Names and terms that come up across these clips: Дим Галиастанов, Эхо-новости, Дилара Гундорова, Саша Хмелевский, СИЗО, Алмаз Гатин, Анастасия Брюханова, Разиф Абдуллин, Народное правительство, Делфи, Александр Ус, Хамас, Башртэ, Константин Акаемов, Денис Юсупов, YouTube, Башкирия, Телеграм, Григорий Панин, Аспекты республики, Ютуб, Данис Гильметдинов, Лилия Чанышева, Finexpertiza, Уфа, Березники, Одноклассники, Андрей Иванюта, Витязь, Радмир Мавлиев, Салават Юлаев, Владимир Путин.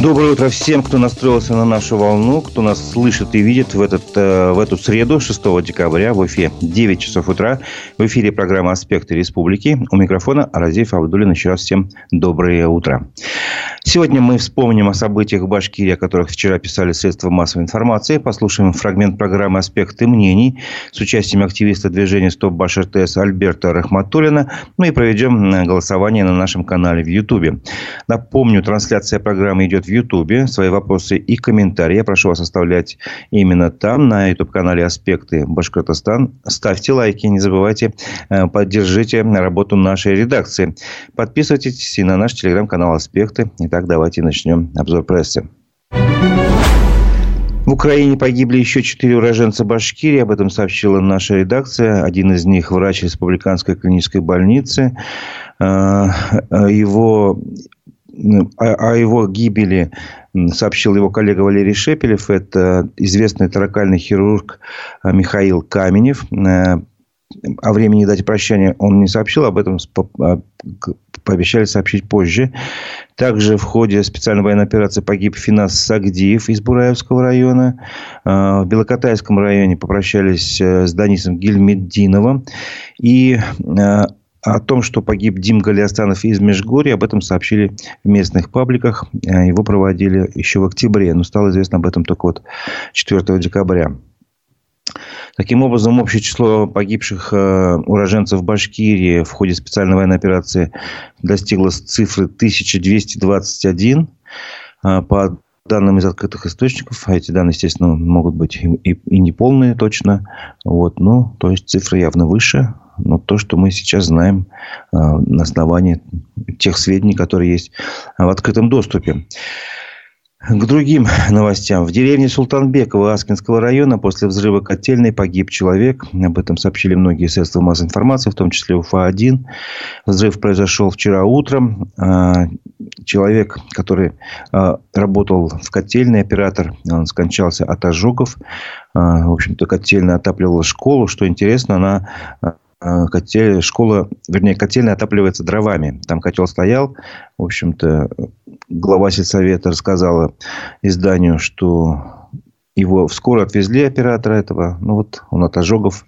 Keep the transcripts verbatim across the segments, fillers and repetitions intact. Доброе утро всем, кто настроился на нашу волну, кто нас слышит и видит в, этот, в эту среду, шестого декабря, в Уфе, девять часов утра. В эфире программа «Аспекты республики». У микрофона Разиф Абдуллин. Еще раз всем доброе утро. Сегодня мы вспомним о событиях в Башкирии, о которых вчера писали средства массовой информации. Послушаем фрагмент программы «Аспекты мнений» с участием активиста движения «Стоп Баш РТС» Альберта Рахматуллина. Ну и проведем голосование на нашем канале в Ютубе. Напомню, трансляция программы идет в Ютубе. Свои вопросы и комментарии я прошу вас оставлять именно там, на Ютуб-канале «Аспекты Башкортостан». Ставьте лайки, не забывайте, поддержите работу нашей редакции. Подписывайтесь и на наш телеграм-канал «Аспекты». Итак, давайте начнем обзор прессы. В Украине погибли еще четыре уроженца Башкирии. Об этом сообщила наша редакция. Один из них – врач республиканской клинической больницы. Его... О его гибели сообщил его коллега Валерий Шепелев. Это известный торакальный хирург Михаил Каменев. О времени и дате прощания он не сообщил. Об этом пообещали сообщить позже. Также в ходе специальной военной операции погиб Финас Сагдиев из Бураевского района. В Белокатайском районе попрощались с Данисом Гильметдиновым. И... О том, что погиб Дим Галиастанов из Межгорья, об этом сообщили в местных пабликах. Его проводили еще в октябре, но стало известно об этом только вот четвёртого декабря. Таким образом, общее число погибших уроженцев Башкирии в ходе специальной военной операции достигло цифры тысяча двести двадцать один. По данным из открытых источников, а эти данные, естественно, могут быть и, и неполные точно. Вот, ну, то есть цифры явно выше. Но то, что мы сейчас знаем э, на основании тех сведений, которые есть в открытом доступе. К другим новостям. В деревне Султанбеково Аскинского района после взрыва котельной погиб человек. Об этом сообщили многие средства массовой информации, в том числе Уфа один. Взрыв произошел вчера утром. Э, человек, который э, работал в котельной, оператор, он скончался от ожогов. Э, в общем-то, котельная отапливала школу. Что интересно, она... Котель, школа, вернее, котельная отапливается дровами. Там котел стоял. В общем-то, глава сельсовета рассказала изданию, что его вскоре отвезли, оператора этого. Ну вот он от ожогов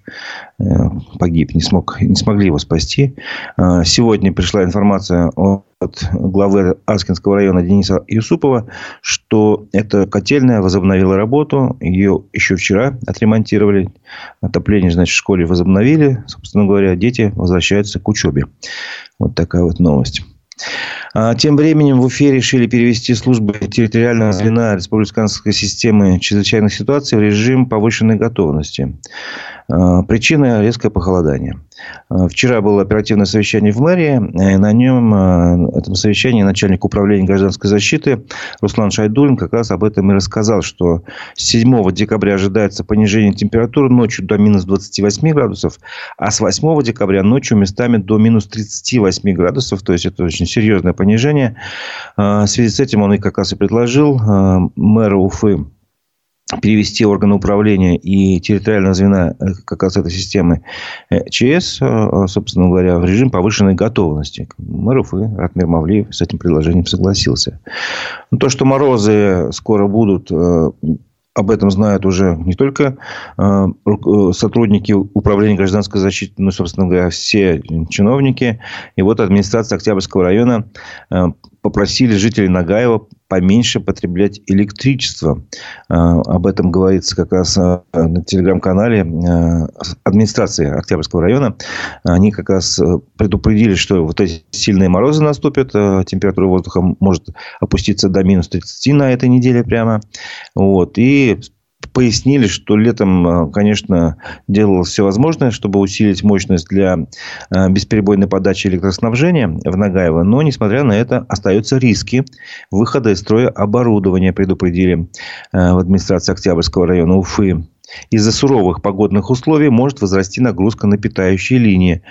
погиб. Не, смог, не смогли его спасти. Сегодня пришла информация от главы Аскинского района Дениса Юсупова, что эта котельная возобновила работу. Ее еще вчера отремонтировали. Отопление, значит, в школе возобновили. Собственно говоря, дети возвращаются к учебе. Вот такая вот новость. Тем временем в Уфе решили перевести службы территориального звена республиканской системы чрезвычайных ситуаций в режим повышенной готовности. Причина – резкое похолодание. Вчера было оперативное совещание в мэрии. На нем, на этом совещании, начальник управления гражданской защиты Руслан Шайдулин как раз об этом и рассказал, что с седьмого декабря ожидается понижение температуры ночью до минус двадцати восьми градусов, а с восьмого декабря ночью местами до минус тридцати восьми градусов. То есть, это очень серьезное понижение. В связи с этим он и как раз и предложил мэру Уфы перевести органы управления и территориального звена как раз этой системы ЧС, собственно говоря, в режим повышенной готовности. Мэр Уфы Радмир Мавлиев с этим предложением согласился. Но то, что морозы скоро будут, об этом знают уже не только сотрудники управления гражданской защиты, но, собственно говоря, все чиновники. И вот администрация Октябрьского района попросили жителей Нагаева поменьше потреблять электричество. Об этом говорится как раз на телеграм-канале администрации Октябрьского района. Они как раз предупредили, что вот эти сильные морозы наступят. Температура воздуха может опуститься до минус тридцати на этой неделе прямо. Вот. И пояснили, что летом, конечно, делалось все возможное, чтобы усилить мощность для бесперебойной подачи электроснабжения в Нагаево. Но, несмотря на это, остаются риски выхода из строя оборудования, предупредили в администрации Октябрьского района Уфы. Из-за суровых погодных условий может возрасти нагрузка на питающие линии.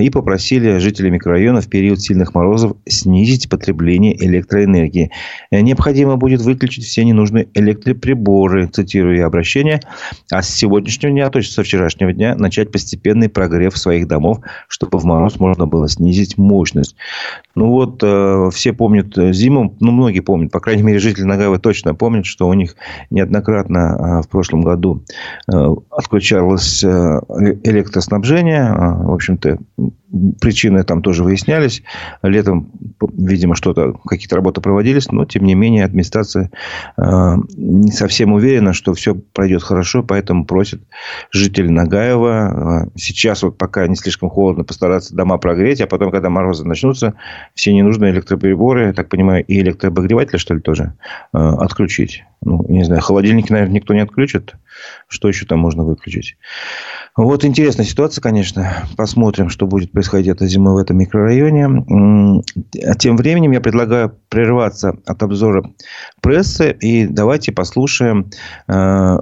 И попросили жителей микрорайона в период сильных морозов снизить потребление электроэнергии. Необходимо будет выключить все ненужные электроприборы, цитирую я обращение. А с сегодняшнего дня, то есть со вчерашнего дня, начать постепенный прогрев своих домов, чтобы в мороз можно было снизить мощность. Ну вот, все помнят зиму, ну многие помнят, по крайней мере жители Нагаева точно помнят, что у них неоднократно в прошлом году отключалось электроснабжение, в общем-то, причины там тоже выяснялись. Летом, видимо, что-то, какие-то работы проводились. Но, тем не менее, администрация э, не совсем уверена, что все пройдет хорошо. Поэтому просит жителей Нагаева э, сейчас, вот пока не слишком холодно, постараться дома прогреть. А потом, когда морозы начнутся, все ненужные электроприборы, я так понимаю, и электрообогреватели, что ли, тоже э, отключить. Ну, не знаю, холодильники, наверное, никто не отключит. Что еще там можно выключить? Вот интересная ситуация, конечно. Посмотрим, что будет происходить. Происходит эта зима в этом микрорайоне. А тем временем я предлагаю прерваться от обзора прессы. И давайте послушаем э,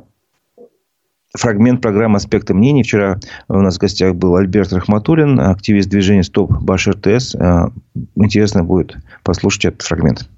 фрагмент программы «Аспекты мнений». Вчера у нас в гостях был Альберт Рахматуллин, активист движения «Стоп Баш эр тэ эс». Э, интересно будет послушать этот фрагмент.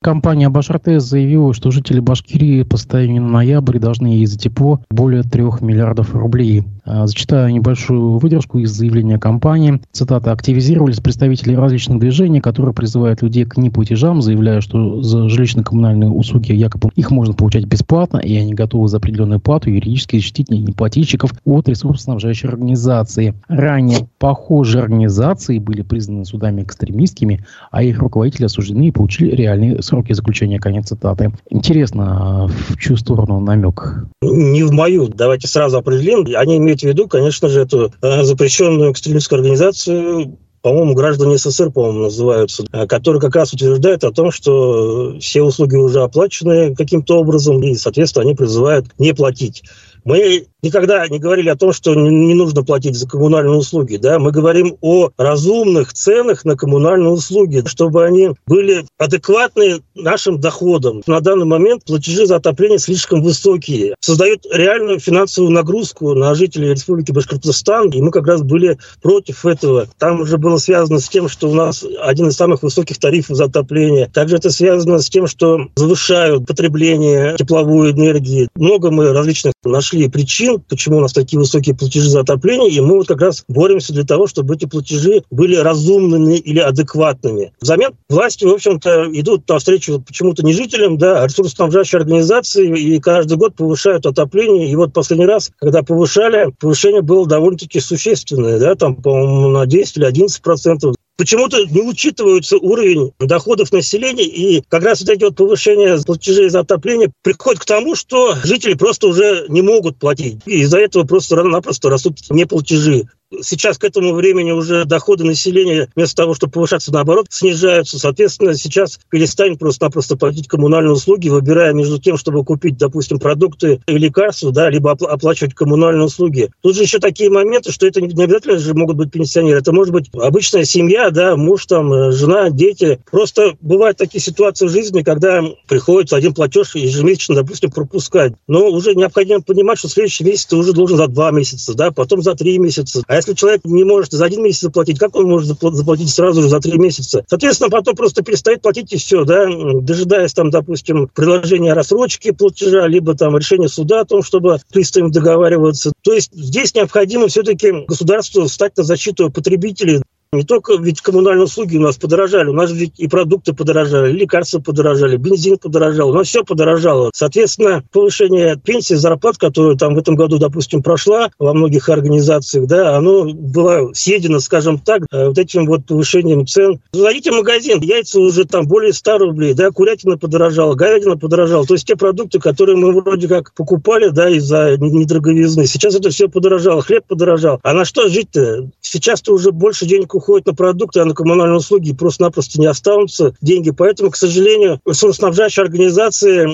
Компания Башртэ заявила, что жители Башкирии по состоянию на ноябрь должны ей за тепло более трех миллиардов рублей. Зачитаю небольшую выдержку из заявления компании. Цитата. «Активизировались представители различных движений, которые призывают людей к неплатежам, заявляя, что за жилищно-коммунальные услуги якобы их можно получать бесплатно, и они готовы за определенную плату юридически защитить неплательщиков от ресурсоснабжающей организации. Ранее похожие организации были признаны судами экстремистскими, а их руководители осуждены и получили реальные сроки заключения». Конец цитаты. Интересно, в чью сторону намек? Не в мою. Давайте сразу определим. Они имеют в виду, конечно же, эту э, запрещенную экстремистскую организацию, по-моему, граждане СССР, по-моему, называются, которые как раз утверждают о том, что все услуги уже оплачены каким-то образом, и, соответственно, они призывают не платить. Мы никогда не говорили о том, что не нужно платить за коммунальные услуги. Да? Мы говорим о разумных ценах на коммунальные услуги, чтобы они были адекватны нашим доходам. На данный момент платежи за отопление слишком высокие. Создают реальную финансовую нагрузку на жителей Республики Башкортостан, и мы как раз были против этого. Там уже было связано с тем, что у нас один из самых высоких тарифов за отопление. Также это связано с тем, что завышают потребление тепловой энергии. Много мы различных нашли причин, почему у нас такие высокие платежи за отопление, и мы вот как раз боремся для того, чтобы эти платежи были разумными или адекватными. Взамен власти, в общем-то, идут навстречу почему-то не жителям, да, а ресурсоснабжающей организации, и каждый год повышают отопление, и вот последний раз, когда повышали, повышение было довольно-таки существенное, да, там, по-моему, на десять или одиннадцать процентов. Почему-то не учитывается уровень доходов населения, и как раз вот эти вот повышения платежей за отопление приходят к тому, что жители просто уже не могут платить. И из-за этого просто рано-напросто растут неплатежи. Сейчас к этому времени уже доходы населения вместо того, чтобы повышаться, наоборот, снижаются. Соответственно, сейчас перестанет просто-напросто платить коммунальные услуги, выбирая между тем, чтобы купить, допустим, продукты и лекарства, да, либо опла- оплачивать коммунальные услуги. Тут же еще такие моменты, что это не обязательно же могут быть пенсионеры. Это может быть обычная семья, да, муж, там, жена, дети. Просто бывают такие ситуации в жизни, когда приходится один платеж ежемесячно, допустим, пропускать. Но уже необходимо понимать, что в следующий месяц ты уже должен за два месяца, да, потом за три месяца. А если человек не может за один месяц заплатить, как он может заплатить сразу же за три месяца? Соответственно, потом просто перестает платить и все, да, дожидаясь там, допустим, предложения рассрочки платежа, либо там решения суда о том, чтобы приставом договариваться. То есть здесь необходимо все-таки государству встать на защиту потребителей. Не только ведь коммунальные услуги у нас подорожали, у нас ведь и продукты подорожали, лекарства подорожали, бензин подорожал, у нас все подорожало. Соответственно, повышение пенсии, зарплат, которая там в этом году, допустим, прошла во многих организациях, да, оно было съедено, скажем так, вот этим вот повышением цен. Зайдите в магазин, яйца уже там более ста рублей, да, курятина подорожала, говядина подорожала. То есть те продукты, которые мы вроде как покупали, да, из-за недороговизны, сейчас это все подорожало, хлеб подорожал. А на что жить-то? Сейчас-то уже больше денег уходят на продукты, а на коммунальные услуги просто-напросто не останутся деньги. Поэтому, к сожалению, ресурсоснабжающие организации,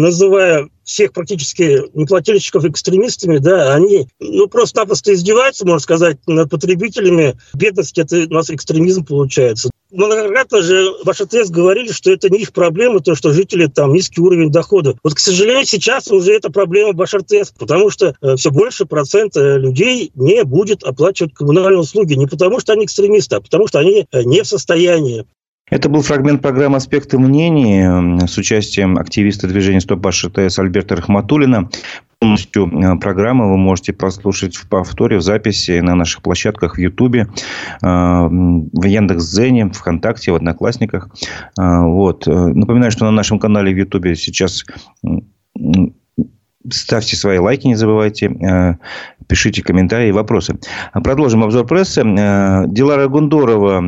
называя всех практически неплательщиков экстремистами, да, они ну, просто-напросто издеваются, можно сказать, над потребителями. Бедность — это у нас экстремизм получается. многократно же Башртэ говорили, что это не их проблема, то, что жители там низкий уровень дохода. Вот, к сожалению, сейчас уже это проблема Башртэ, потому что э, все больше процента людей не будет оплачивать коммунальные услуги. Не потому что они экстремисты, а потому что они э, не в состоянии. Это был фрагмент программы «Аспекты мнений» с участием активиста движения «Стоп Баш РТС» Альберта Рахматуллина. Полностью программу вы можете прослушать в повторе, в записи на наших площадках в Ютубе, в Яндекс.Дзене, ВКонтакте, в Одноклассниках. Вот. Напоминаю, что на нашем канале в Ютубе сейчас... Ставьте свои лайки, не забывайте. Пишите комментарии и вопросы. Продолжим обзор прессы. Дилара Гундорова,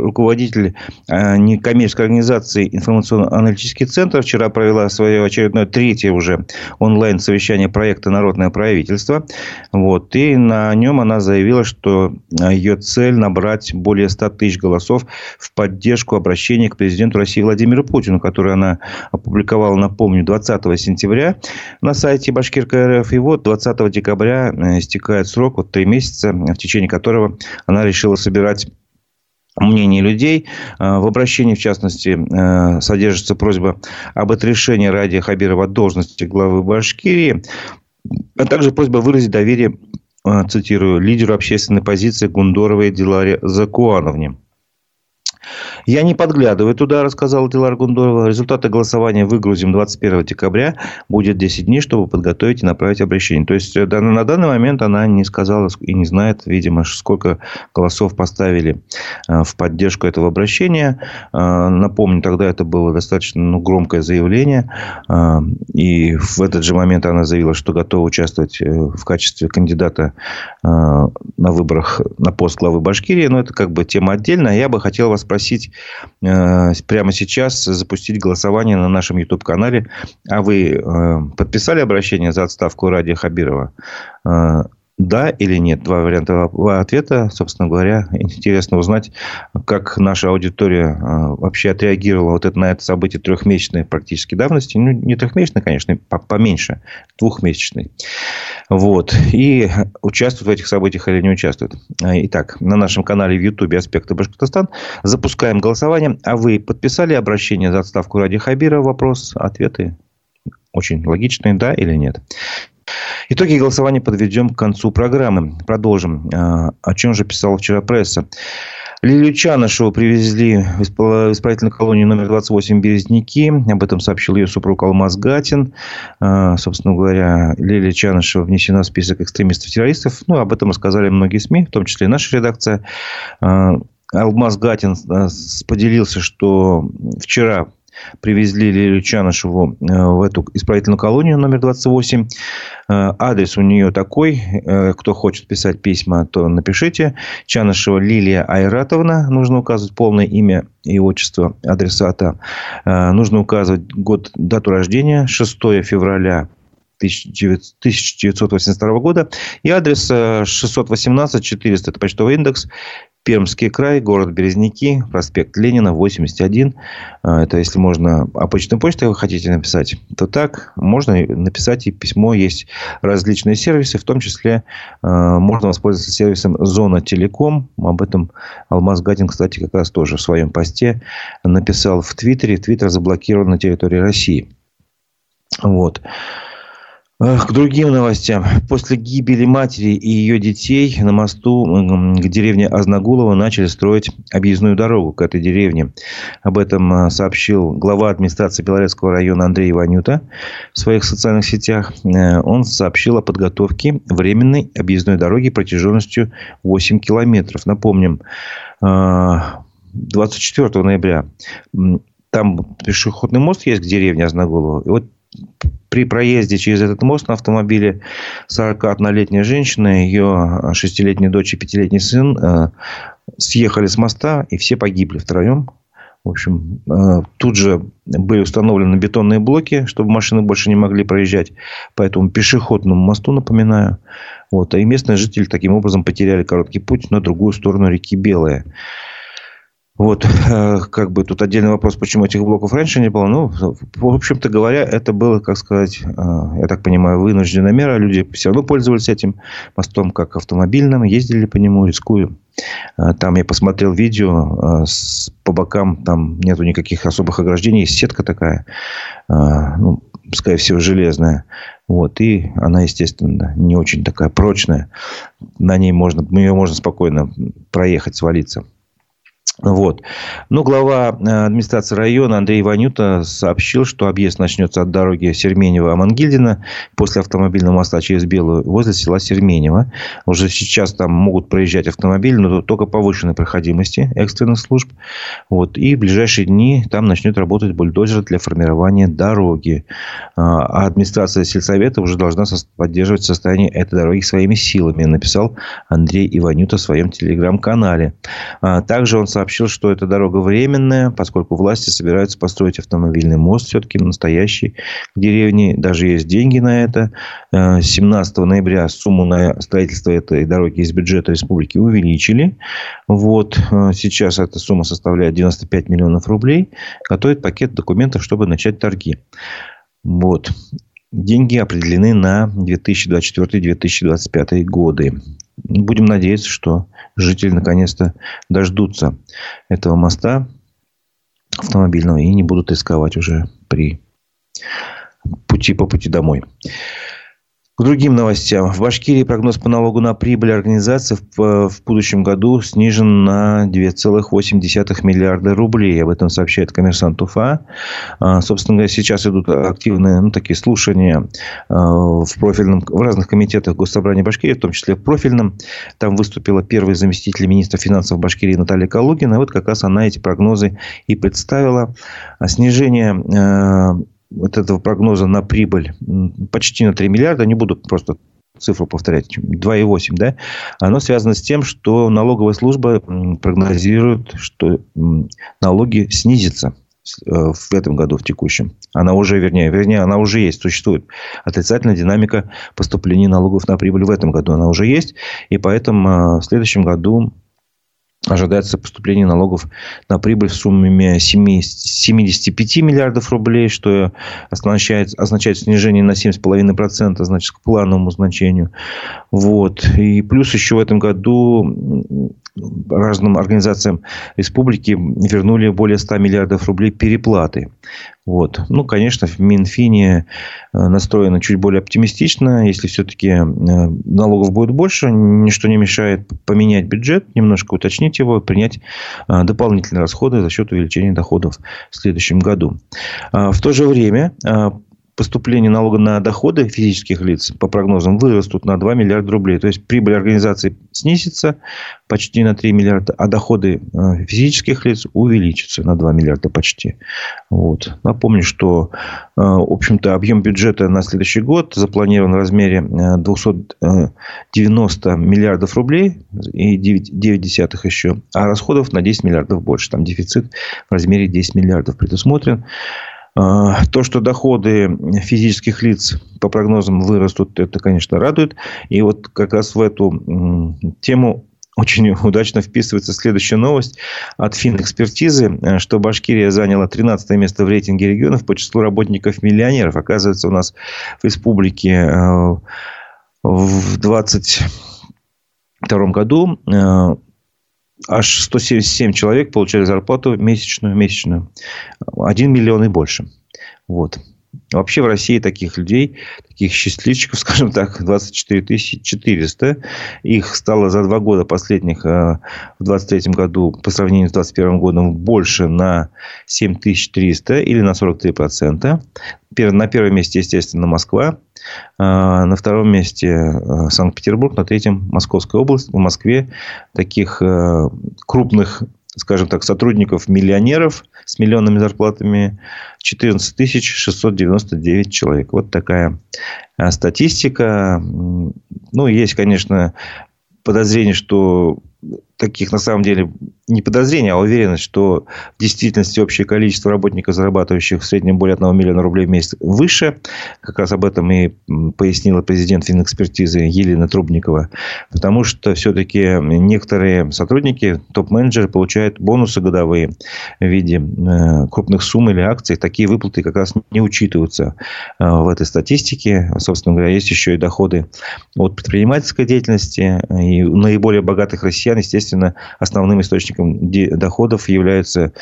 руководитель некоммерческой организации «Информационно-аналитический центр», вчера провела свое очередное третье уже онлайн-совещание проекта «Народное правительство». Вот. И на нем она заявила, что ее цель набрать более ста тысяч голосов в поддержку обращения к президенту России Владимиру Путину, которое она опубликовала, напомню, двадцатого сентября на сайте Башкирка РФ. И вот двадцатого декабря истекает срок, вот три месяца, в течение которого она решила собирать мнение людей. В обращении, в частности, содержится просьба об отрешении Радия Хабирова от должности главы Башкирии, а также просьба выразить доверие, цитирую, лидеру общественной позиции Гундоровой Диларе Закуановне. «Я не подглядываю туда», — рассказала Дилара Гундорова. «Результаты голосования выгрузим двадцать первого декабря. Будет десять дней, чтобы подготовить и направить обращение». То есть, на данный момент она не сказала и не знает, видимо, сколько голосов поставили в поддержку этого обращения. Напомню, тогда это было достаточно ну, громкое заявление. И в этот же момент она заявила, что готова участвовать в качестве кандидата на выборах на пост главы Башкирии. Но это как бы тема отдельная. Я бы хотел вас просить э, прямо сейчас запустить голосование на нашем YouTube-канале. А вы э, подписали обращение за отставку Радия Хабирова? Э, да или нет? Два варианта ответа. Собственно говоря, интересно узнать, как наша аудитория э, вообще отреагировала вот это, на это событие трехмесячной практически давности. Ну, не трехмесячной, конечно, поменьше. Двухмесячной. Вот. И участвуют в этих событиях или не участвуют. Итак, на нашем канале в Ютубе «Аспекты Башкортостан» запускаем голосование. А вы подписали обращение за отставку Радия Хабирова? Вопрос, ответы очень логичные, да или нет. Итоги голосования подведем к концу программы. Продолжим. О чем же писала вчера пресса. Лилию Чанышеву привезли в исправительную колонию номер двадцать восемь Березники. Об этом сообщил ее супруг Алмаз Гатин. Собственно говоря, Лилия Чанышева внесена в список экстремистов-террористов. Ну, об этом рассказали многие СМИ, в том числе и наша редакция. Алмаз Гатин поделился, что вчера привезли Лилию Чанышеву в эту исправительную колонию номер двадцать восемь. Адрес у нее такой. Кто хочет писать письма, то напишите. Чанышева Лилия Айратовна. Нужно указывать полное имя и отчество адресата. Нужно указывать год, дату рождения. шестого февраля тысяча девятьсот восемьдесят второго года. И адрес шестьсот восемнадцать четыреста. Это почтовый индекс. Пермский край, город Березники, проспект Ленина, восемьдесят один. Это если можно обычной почтой вы хотите написать, то так. Можно написать и письмо. Есть различные сервисы. В том числе э, можно воспользоваться сервисом «Зона Телеком». Об этом Алмаз Гатин, кстати, как раз тоже в своем посте написал в Твиттере. Твиттер заблокирован на территории России. Вот. К другим новостям. После гибели матери и ее детей на мосту к деревне Азнагулово начали строить объездную дорогу к этой деревне. Об этом сообщил глава администрации Белорецкого района Андрей Иванюта в своих социальных сетях. Он сообщил о подготовке временной объездной дороги протяженностью восемь километров. Напомним, двадцать четвёртого ноября там пешеходный мост есть к деревне Азнагулово. И вот при проезде через этот мост на автомобиле сорокаоднолетняя женщина, ее шестилетняя дочь и пятилетний сын э, съехали с моста и все погибли втроем. В общем, э, тут же были установлены бетонные блоки, чтобы машины больше не могли проезжать по этому пешеходному мосту, напоминаю. Вот. И местные жители таким образом потеряли короткий путь на другую сторону реки Белая. Вот, как бы тут отдельный вопрос, почему этих блоков раньше не было. Ну, в общем-то говоря, это было, как сказать, я так понимаю, вынужденная мера. Люди все равно пользовались этим мостом как автомобильным, ездили по нему, рискуя. Там я посмотрел видео, по бокам там нету никаких особых ограждений, есть сетка такая, ну, скорее всего, железная. Вот, и она, естественно, не очень такая прочная. На ней можно, ее можно спокойно проехать, свалиться. Вот. Но глава администрации района Андрей Иванюта сообщил, что объезд начнется от дороги Серменева-Амангильдина после автомобильного моста через Белую возле села Серменево. Уже сейчас там могут проезжать автомобили, но только повышенной проходимости экстренных служб. Вот. И в ближайшие дни там начнет работать бульдозер для формирования дороги. А администрация сельсовета уже должна поддерживать состояние этой дороги своими силами, написал Андрей Иванюта в своем телеграм-канале. Также он сообщил, что эта дорога временная, поскольку власти собираются построить автомобильный мост все-таки настоящий в деревне. Даже есть деньги на это. семнадцатого ноября сумму на строительство этой дороги из бюджета республики увеличили. Вот. Сейчас эта сумма составляет девяносто пять миллионов рублей. Готовят пакет документов, чтобы начать торги. Вот. Деньги определены на две тысячи двадцать четвёртый - две тысячи двадцать пятый годы. Будем надеяться, что жители наконец-то дождутся этого моста автомобильного и не будут рисковать уже при пути по пути домой. К другим новостям. В Башкирии прогноз по налогу на прибыль организации в будущем году снижен на две целых восемь десятых миллиарда рублей. Об этом сообщает «Коммерсант Уфа». Собственно говоря, сейчас идут активные, ну, такие слушания в, профильном, в разных комитетах Госсобрания Башкирии, в том числе в профильном. Там выступила первый заместитель министра финансов Башкирии Наталья Калугина. Вот как раз она эти прогнозы и представила. Снижение вот этого прогноза на прибыль почти на три миллиарда, не буду просто цифру повторять, два целых восемь, да, оно связано с тем, что налоговая служба прогнозирует, что налоги снизятся в этом году, в текущем. Она уже, вернее, вернее, она уже есть, существует отрицательная динамика поступления налогов на прибыль в этом году, она уже есть, и поэтому в следующем году ожидается поступление налогов на прибыль в сумме семидесяти пяти миллиардов рублей, что означает, означает снижение на семь целых пять десятых процента, значит, к плановому значению. Вот. И плюс еще в этом году разным организациям республики вернули более ста миллиардов рублей переплаты. Вот. Ну, конечно, в Минфине настроено чуть более оптимистично. Если все-таки налогов будет больше, ничто не мешает поменять бюджет, немножко уточнить его, принять дополнительные расходы за счет увеличения доходов в следующем году. В то же время поступление налога на доходы физических лиц, по прогнозам, вырастут на два миллиарда рублей. То есть, прибыль организации снизится почти на три миллиарда, а доходы физических лиц увеличатся на два миллиарда почти. Вот. Напомню, что, в общем-то, объем бюджета на следующий год запланирован в размере двухсот девяноста миллиардов рублей и девять целых девять десятых еще, а расходов на десять миллиардов больше. Там дефицит в размере десять миллиардов предусмотрен. То, что доходы физических лиц по прогнозам вырастут, это, конечно, радует. И вот как раз в эту тему очень удачно вписывается следующая новость от Finexpertiza, что Башкирия заняла тринадцатое место в рейтинге регионов по числу работников-миллионеров. Оказывается, у нас в республике в двадцать втором году аж сто семьдесят семь человек получали зарплату месячную, месячную. один миллион и больше. Вот. Вообще в России таких людей, таких счастливчиков, скажем так, двадцать четыре тысячи четыреста. Их стало за два года последних, в двадцать третьем году, по сравнению с двадцать первым годом, больше на семь тысяч триста или на сорок три процента. На первом месте, естественно, Москва. На втором месте Санкт-Петербург. На третьем Московская область. В Москве таких крупных, скажем так, сотрудников-миллионеров с миллионными зарплатами четырнадцать тысяч шестьсот девяносто девять человек. Вот такая статистика. Ну, есть, конечно, подозрение, что таких, на самом деле, не подозрений, а уверенность, что в действительности общее количество работников, зарабатывающих в среднем более одного миллиона рублей в месяц, выше. Как раз об этом и пояснила президент Финэкспертизы Елена Трубникова. Потому что все-таки некоторые сотрудники, топ-менеджеры, получают бонусы годовые в виде крупных сумм или акций. Такие выплаты как раз не учитываются в этой статистике. Собственно говоря, есть еще и доходы от предпринимательской деятельности. И у наиболее богатых россиян, естественно, основным источником доходов являются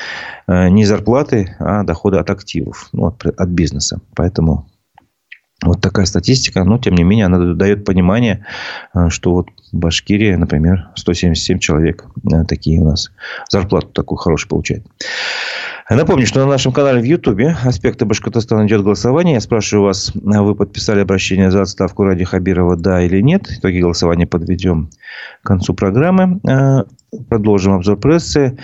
не зарплаты, а доходы от активов, ну, от, от бизнеса. Поэтому вот такая статистика, но, тем не менее, она дает понимание, что вот в Башкирии, например, сто семьдесят семь человек такие у нас зарплату такую хорошую получают. Напомню, что на нашем канале в Ютубе «Аспекты Башкортостана» идет голосование. Я спрашиваю вас, вы подписали обращение за отставку Радия Хабирова, да или нет? Итоги голосования подведем к концу программы. Продолжим обзор прессы.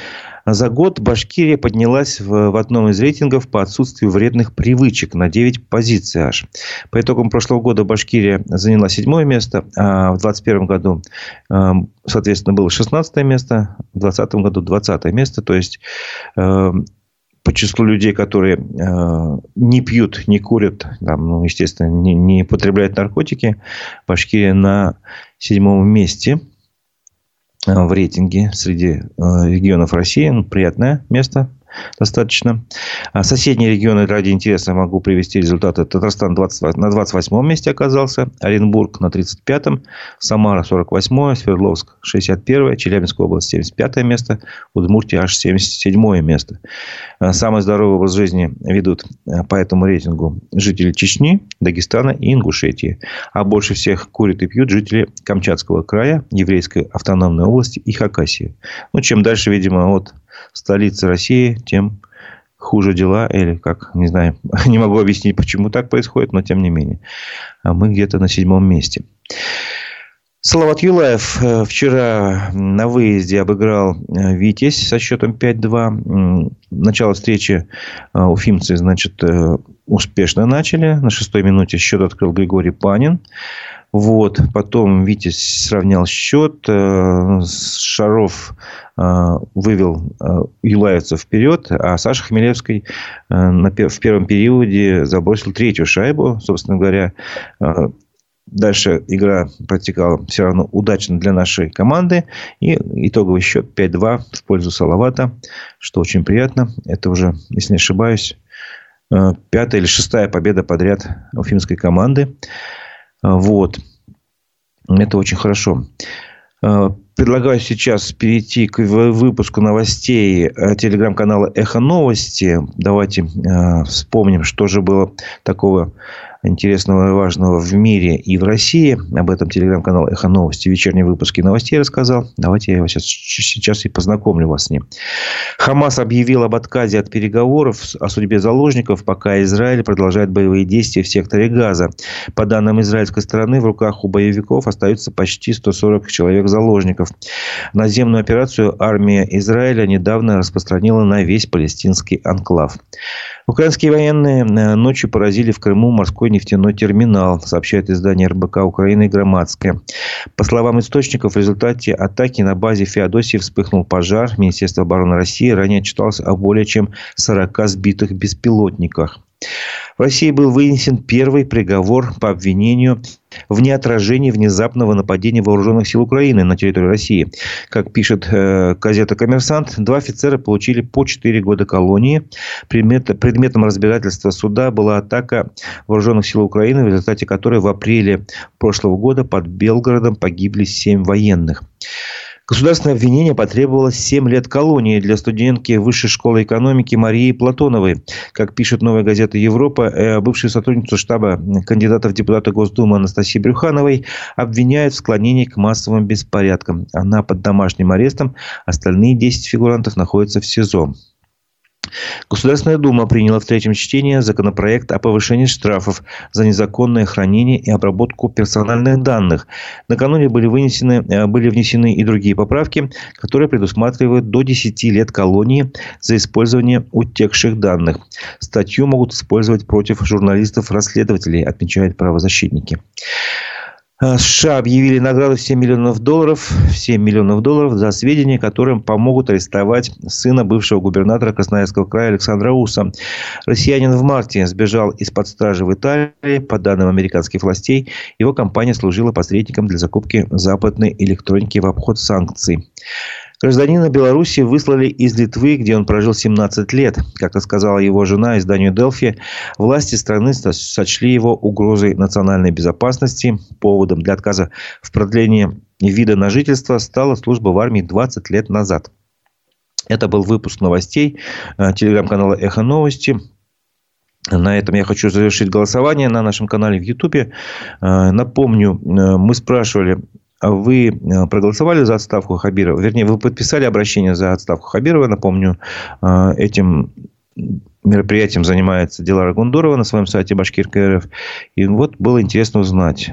За год Башкирия поднялась в, в одном из рейтингов по отсутствию вредных привычек на девять позиций аж. По итогам прошлого года Башкирия заняла седьмое место, а в двадцать первом году, соответственно, было шестнадцатое место, в двадцатом году двадцатое место. То есть по числу людей, которые э, не пьют, не курят, там, ну, естественно, не, не потребляют наркотики, Башкирия на седьмом месте в рейтинге среди э, регионов России. Ну, приятное место достаточно. А соседние регионы, ради интереса могу привести результаты. Татарстан на двадцать восьмом месте оказался, Оренбург на тридцать пятом, Самара сорок восьмое, Свердловск шестьдесят первое, Челябинская область семьдесят пятое место, Удмуртия аж семьдесят седьмое место. Самый здоровый образ жизни ведут по этому рейтингу жители Чечни, Дагестана и Ингушетии. А больше всех курят и пьют жители Камчатского края, Еврейской автономной области и Хакасии. Ну, чем дальше, видимо, от столицы России, тем хуже дела. Или как, не знаю, не могу объяснить, почему так происходит, но тем не менее. Мы где-то на седьмом месте. Салават Юлаев вчера на выезде обыграл «Витязь» со счетом пять-два. Начало встречи уфимцы, значит, успешно начали. На шестой минуте счет открыл Григорий Панин. Вот. Потом «Витязь» сравнял счет. Шаров вывел юлаевцев вперед. А Саша Хмелевский в первом периоде забросил третью шайбу. Собственно говоря, дальше игра протекала все равно удачно для нашей команды. И итоговый счет пять-два в пользу Салавата, что очень приятно. Это уже, если не ошибаюсь, пятая или шестая победа подряд уфимской команды. Вот. Это очень хорошо. Предлагаю сейчас перейти к выпуску новостей телеграм-канала «Эхо-новости». Давайте вспомним, что же было такого интересного и важного в мире и в России. Об этом телеграм-канал «Эхо-новости» вечерние выпуски новостей рассказал. Давайте я сейчас, сейчас и познакомлю вас с ним. Хамас объявил об отказе от переговоров о судьбе заложников, пока Израиль продолжает боевые действия в секторе Газа. По данным израильской стороны, в руках у боевиков остаются почти сто сорок человек заложников. Наземную операцию армия Израиля недавно распространила на весь палестинский анклав. Украинские военные ночью поразили в Крыму морской нефтяной терминал, сообщает издание эр бэ ка Украины «Громадское». По словам источников, в результате атаки на базе Феодосии вспыхнул пожар. Министерство обороны России ранее отчиталось о более чем сорока сбитых беспилотниках. В России был вынесен первый приговор по обвинению в неотражении внезапного нападения вооруженных сил Украины на территорию России. Как пишет э, газета «Коммерсант», два офицера получили по четыре года колонии. Предмет, предметом разбирательства суда была атака вооруженных сил Украины, в результате которой в апреле прошлого года под Белгородом погибли семь военных. Государственное обвинение потребовало семь лет колонии для студентки Высшей школы экономики Марии Платоновой. Как пишет «Новая газета Европа», бывшую сотрудницу штаба кандидата в депутаты Госдумы Анастасии Брюхановой обвиняют в склонении к массовым беспорядкам. Она под домашним арестом, остальные десять фигурантов находятся в СИЗО. Государственная Дума приняла в третьем чтении законопроект о повышении штрафов за незаконное хранение и обработку персональных данных. Накануне были вынесены, были внесены и другие поправки, которые предусматривают до десяти лет колонии за использование утекших данных. Статью могут использовать против журналистов-расследователей, отмечают правозащитники. США объявили награду в семь миллионов долларов, семь миллионов долларов за сведения, которым помогут арестовать сына бывшего губернатора Красноярского края Александра Уса. Россиянин в марте сбежал из-под стражи в Италии. По данным американских властей, его компания служила посредником для закупки западной электроники в обход санкций. Гражданина Беларуси выслали из Литвы, где он прожил семнадцать лет. Как рассказала его жена изданию «Делфи», власти страны сочли его угрозой национальной безопасности. Поводом для отказа в продлении вида на жительство стала служба в армии двадцать лет назад. Это был выпуск новостей телеграм-канала «Эхо-новости». На этом я хочу завершить голосование на нашем канале в Ютубе. Напомню, мы спрашивали... Вы проголосовали за отставку Хабирова? Вернее, вы подписали обращение за отставку Хабирова. Напомню, этим мероприятием занимается Дилара Гундорова на своем сайте Башкирка РФ. И вот было интересно узнать,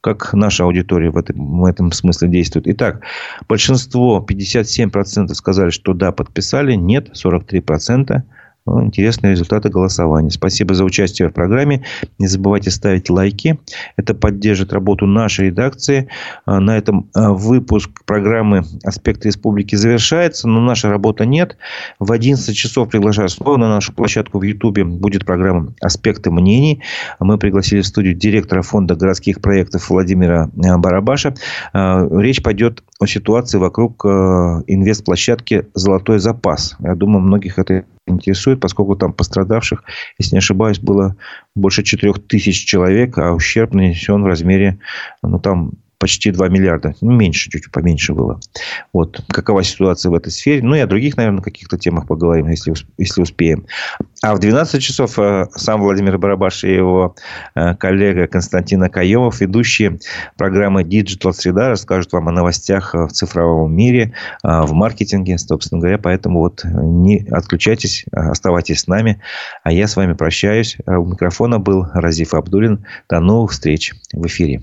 как наша аудитория в этом, в этом смысле действует. Итак, большинство, пятьдесят семь процентов, сказали, что да, подписали. Нет, сорок три процента. Ну, интересные результаты голосования. Спасибо за участие в программе. Не забывайте ставить лайки. Это поддержит работу нашей редакции. На этом выпуск программы «Аспекты республики» завершается. Но наша работа нет. В одиннадцать часов приглашаю снова на нашу площадку в Ютубе. Будет программа «Аспекты мнений». Мы пригласили в студию директора фонда городских проектов Владимира Барабаша. Речь пойдет о ситуации вокруг инвестплощадки «Золотой запас». Я думаю, многих это интересует, поскольку там пострадавших, если не ошибаюсь, было больше четырех тысяч человек, а ущерб нанесен в размере, ну, там почти два миллиарда. Ну, меньше, чуть-чуть поменьше было. Вот. Какова ситуация в этой сфере? Ну, и о других, наверное, каких-то темах поговорим, если, если успеем. А в двенадцать часов сам Владимир Барабаш и его коллега Константин Акаемов, ведущие программы «Digital Среда», расскажут вам о новостях в цифровом мире, в маркетинге, собственно говоря. Поэтому вот не отключайтесь, оставайтесь с нами. А я с вами прощаюсь. У микрофона был Разиф Абдуллин. До новых встреч в эфире.